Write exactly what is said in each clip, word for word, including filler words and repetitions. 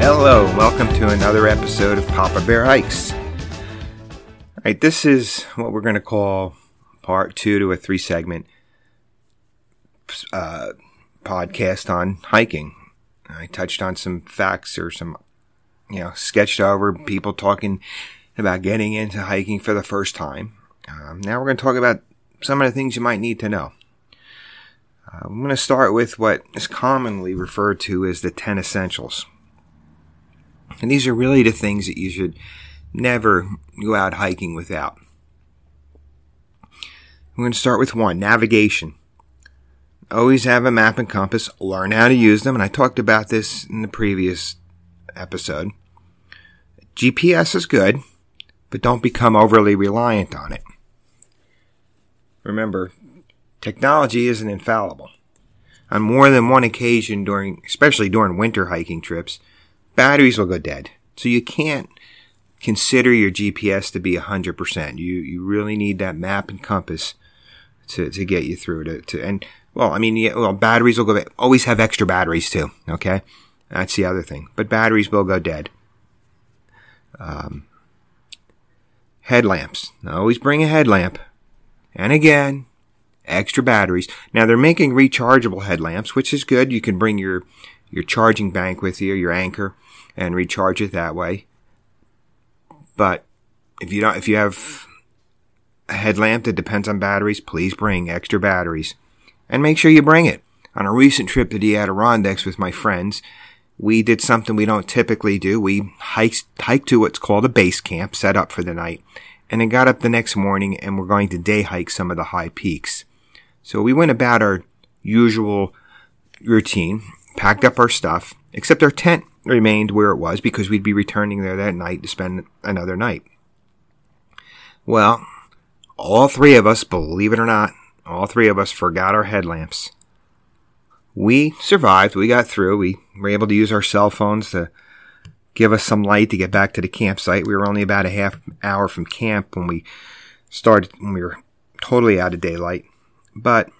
Hello, welcome to another episode of Papa Bear Hikes. All right, this is what we're going to call part two to a three-segment uh, podcast on hiking. I touched on some facts or some, you know, sketched over people talking about getting into hiking for the first time. Um, now we're going to talk about some of the things you might need to know. Uh, I'm going to start with what is commonly referred to as the ten essentials. And these are really the things that you should never go out hiking without. We're going to start with one, navigation. Always have a map and compass. Learn how to use them. And I talked about this in the previous episode. G P S is good, but don't become overly reliant on it. Remember, technology isn't infallible. On more than one occasion, during, especially during winter hiking trips, batteries will go dead. So you can't consider your G P S to be one hundred percent. You you really need that map and compass to, to get you through. To, to And, well, I mean, yeah, well, batteries will go back. Always have extra batteries, too, okay? That's the other thing. But batteries will go dead. Um, headlamps. Always bring a headlamp. And again, extra batteries. Now, they're making rechargeable headlamps, which is good. You can bring your, your charging bank with you, your Anker, and recharge it that way. But if you don't, if you have a headlamp that depends on batteries, please bring extra batteries. And make sure you bring it. On a recent trip to the Adirondacks with my friends, we did something we don't typically do. We hiked, hiked to what's called a base camp, set up for the night, and then got up the next morning and we're going to day hike some of the high peaks. So we went about our usual routine, packed up our stuff, except our tent remained where it was because we'd be returning there that night to spend another night. Well, all three of us, believe it or not, all three of us forgot our headlamps. We survived. We got through. We were able to use our cell phones to give us some light to get back to the campsite. We were only about a half hour from camp when we started, when we were totally out of daylight. But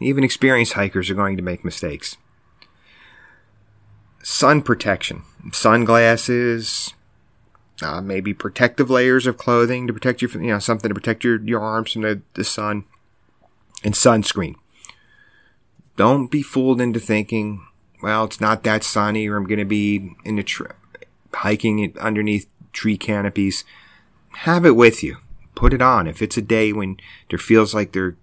even experienced hikers are going to make mistakes. Sun protection, sunglasses, uh, maybe protective layers of clothing to protect you from, you know, something to protect your, your arms from the, the sun, and sunscreen. Don't be fooled into thinking, well, it's not that sunny or I'm going to be in the tr- hiking underneath tree canopies. Have it with you. Put it on. If it's a day when there feels like there,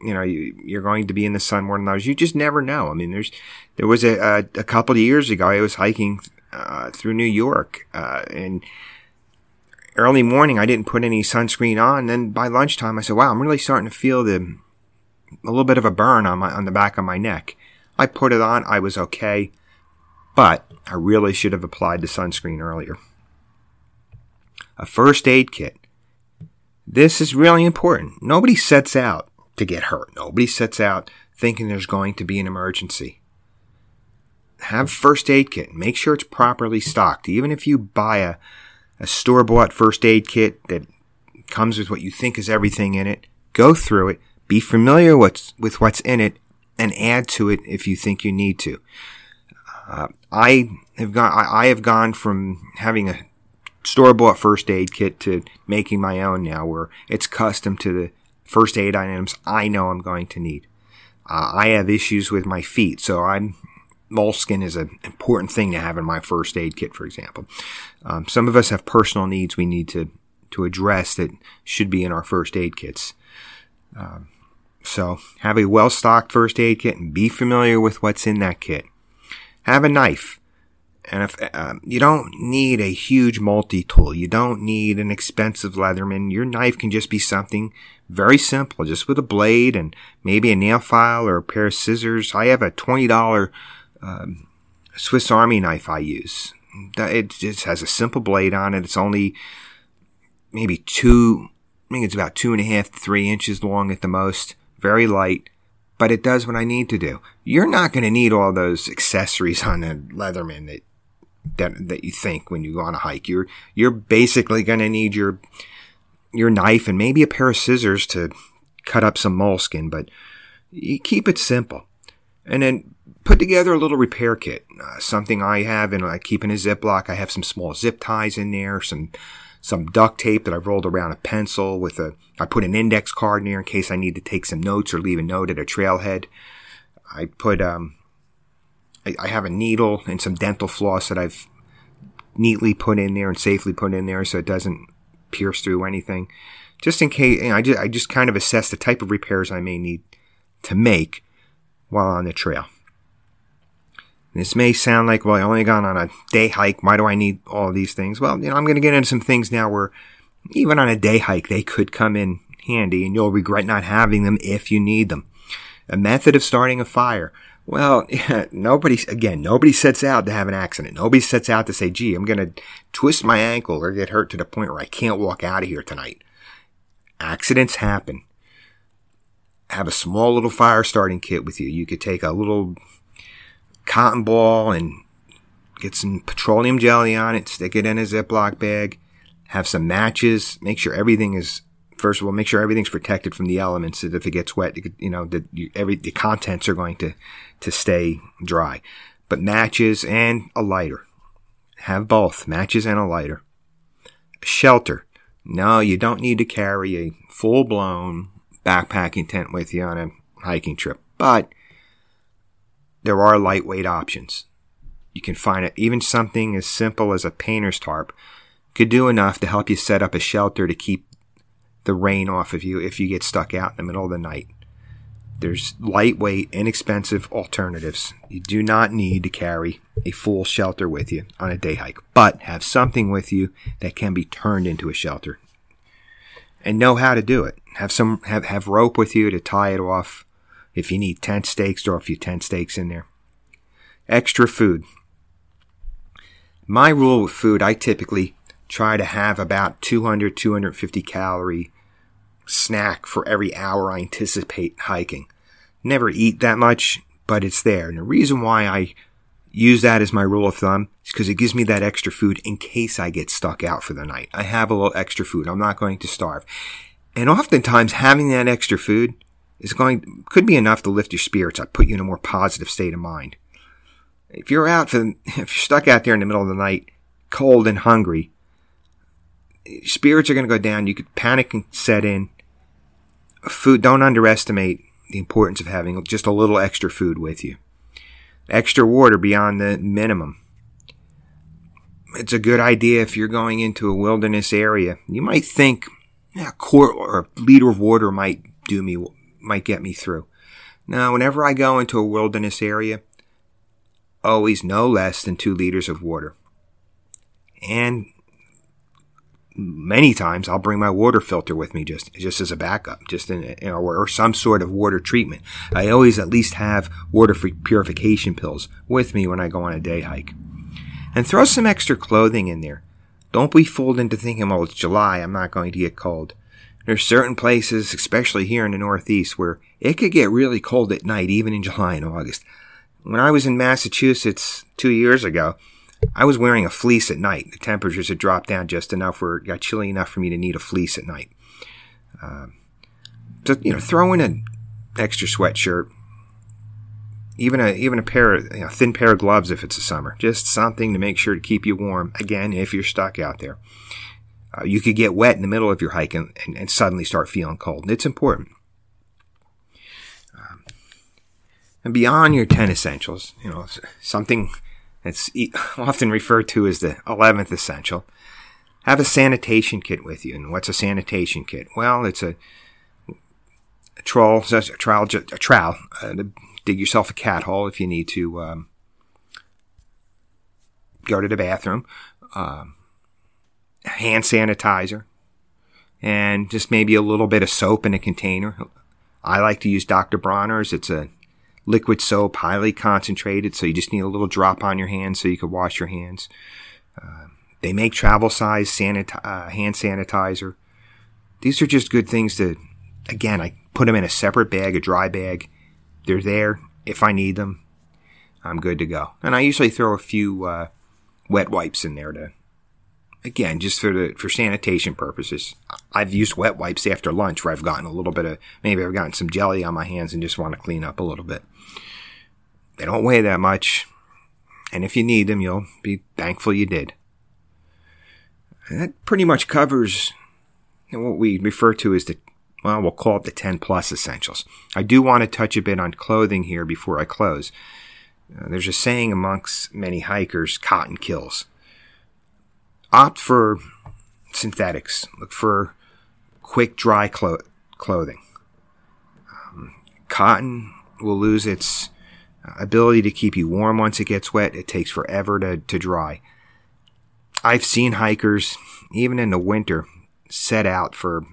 you know, you, you're going to be in the sun more than others. You just never know. I mean, there's, there was a, a, a couple of years ago, I was hiking, uh, through New York, uh, and early morning, I didn't put any sunscreen on. And then by lunchtime, I said, wow, I'm really starting to feel the, a little bit of a burn on my, on the back of my neck. I put it on. I was okay, but I really should have applied the sunscreen earlier. A first aid kit. This is really important. Nobody sets out to get hurt. Nobody sets out thinking there's going to be an emergency. Have first aid kit. Make sure it's properly stocked. Even if you buy a, a store-bought first aid kit that comes with what you think is everything in it, go through it, be familiar with, with what's in it, and add to it if you think you need to. Uh, I have gone, I, I have gone from having a store-bought first aid kit to making my own now, where it's custom to the first aid items I know I'm going to need. Uh, I have issues with my feet, so I'm moleskin is an important thing to have in my first aid kit, for example. Um, some of us have personal needs we need to, to address that should be in our first aid kits. Um, so have a well-stocked first aid kit and be familiar with what's in that kit. Have a knife. And if uh, you don't need a huge multi-tool, you don't need an expensive Leatherman. Your knife can just be something very simple, just with a blade and maybe a nail file or a pair of scissors. I have a twenty dollars um, Swiss Army knife I use. It just has a simple blade on it. It's only maybe two, I think it's about two and a half, three inches long at the most. Very light. But it does what I need to do. You're not going to need all those accessories on a Leatherman that That, that you think when you go on a hike. You're, you're basically going to need your your knife and maybe a pair of scissors to cut up some moleskin, but you keep it simple. And then put together a little repair kit, uh, something I have, and I keep in a Ziploc. I have some small zip ties in there, some some duct tape that I've rolled around a pencil with a, I put an index card in there in case I need to take some notes or leave a note at a trailhead. I put, um, I, I have a needle and some dental floss that I've neatly put in there and safely put in there so it doesn't pierce through anything. Just in case, you know, I, just, I just kind of assess the type of repairs I may need to make while on the trail. And this may sound like, well, I only gone on a day hike. Why do I need all these things? Well, you know, I'm going to get into some things now where even on a day hike, they could come in handy and you'll regret not having them if you need them. A method of starting a fire. Well, yeah, nobody, again, nobody sets out to have an accident. Nobody sets out to say, gee, I'm going to twist my ankle or get hurt to the point where I can't walk out of here tonight. Accidents happen. Have a small little fire starting kit with you. You could take a little cotton ball and get some petroleum jelly on it, stick it in a Ziploc bag, have some matches, make sure everything is, first of all, make sure everything's protected from the elements so that if it gets wet, you know, the, every, the contents are going to, to stay dry. But matches and a lighter. Have both, matches and a lighter. A shelter. No, you don't need to carry a full-blown backpacking tent with you on a hiking trip, but there are lightweight options. You can find it, even something as simple as a painter's tarp could do enough to help you set up a shelter to keep the rain off of you if you get stuck out in the middle of the night. There's lightweight, inexpensive alternatives. You do not need to carry a full shelter with you on a day hike, but have something with you that can be turned into a shelter. And know how to do it. Have some have, have rope with you to tie it off. If you need tent stakes, throw a few tent stakes in there. Extra food. My rule with food, I typically try to have about two hundred, two hundred fifty calorie snack for every hour I anticipate hiking. Never eat that much, but it's there. And the reason why I use that as my rule of thumb is because it gives me that extra food in case I get stuck out for the night. I have a little extra food. I'm not going to starve. And oftentimes having that extra food is going could be enough to lift your spirits up, put you in a more positive state of mind. If you're out for, if you're stuck out there in the middle of the night, cold and hungry, spirits are going to go down. You could panic and set in. Food. Don't underestimate the importance of having just a little extra food with you. Extra water beyond the minimum. It's a good idea if you're going into a wilderness area. You might think yeah, a quart or a liter of water might do me, might get me through. Now, whenever I go into a wilderness area, always no less than two liters of water. And many times I'll bring my water filter with me just, just as a backup, just in, you know, or, or some sort of water treatment. I always at least have water purification pills with me when I go on a day hike. And throw some extra clothing in there. Don't be fooled into thinking, well, it's July, I'm not going to get cold. There's certain places, especially here in the Northeast, where it could get really cold at night, even in July and August. When I was in Massachusetts two years ago, I was wearing a fleece at night. The temperatures had dropped down just enough where it got chilly enough for me to need a fleece at night. Um, so, you know, throw in an extra sweatshirt, even a even a pair of you know, thin pair of gloves if it's the summer. Just something to make sure to keep you warm. Again, if you're stuck out there, uh, you could get wet in the middle of your hike and, and, and suddenly start feeling cold. And it's important. Um, and beyond your ten essentials, you know, something. It's often referred to as the eleventh essential. Have a sanitation kit with you. And what's a sanitation kit? Well, it's a, a trowel, a trowel, a trowel uh, to dig yourself a cat hole if you need to um, go to the bathroom. Um, hand sanitizer. And just maybe a little bit of soap in a container. I like to use Doctor Bronner's. It's a liquid soap, highly concentrated, so you just need a little drop on your hands so you can wash your hands. Uh, they make travel-size sanit- uh, hand sanitizer. These are just good things to, again, I put them in a separate bag, a dry bag. They're there. If I need them, I'm good to go. And I usually throw a few uh, wet wipes in there to again, just for the, for sanitation purposes, I've used wet wipes after lunch where I've gotten a little bit of, maybe I've gotten some jelly on my hands and just want to clean up a little bit. They don't weigh that much. And if you need them, you'll be thankful you did. And that pretty much covers what we refer to as the, well, we'll call it the ten plus essentials. I do want to touch a bit on clothing here before I close. Uh, there's a saying amongst many hikers, cotton kills. Opt for synthetics. Look for quick, dry clo- clothing. Um, cotton will lose its ability to keep you warm once it gets wet. It takes forever to, to dry. I've seen hikers, even in the winter, set out for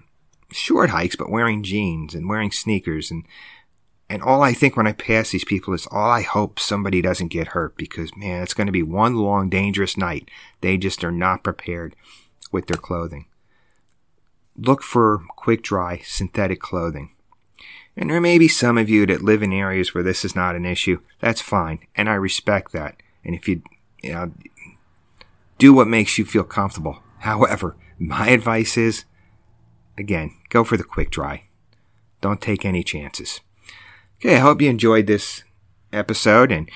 short hikes, but wearing jeans and wearing sneakers. And, and all I think when I pass these people is, all I hope somebody doesn't get hurt, because, man, it's going to be one long, dangerous night. They just are not prepared with their clothing. Look for quick, dry, synthetic clothing. And there may be some of you that live in areas where this is not an issue. That's fine, and I respect that. And if you, you know, do what makes you feel comfortable. However, my advice is, again, go for the quick dry. Don't take any chances. Okay, I hope you enjoyed this episode, and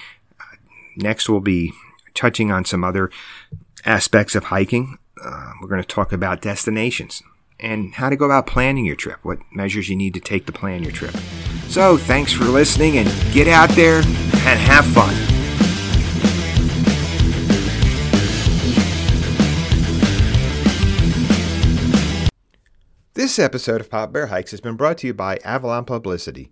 next we'll be touching on some other aspects of hiking. Uh, we're going to talk about destinations and how to go about planning your trip, what measures you need to take to plan your trip. So thanks for listening, and get out there and have fun. This episode of Papa Bear Hikes has been brought to you by Avalon Publicity.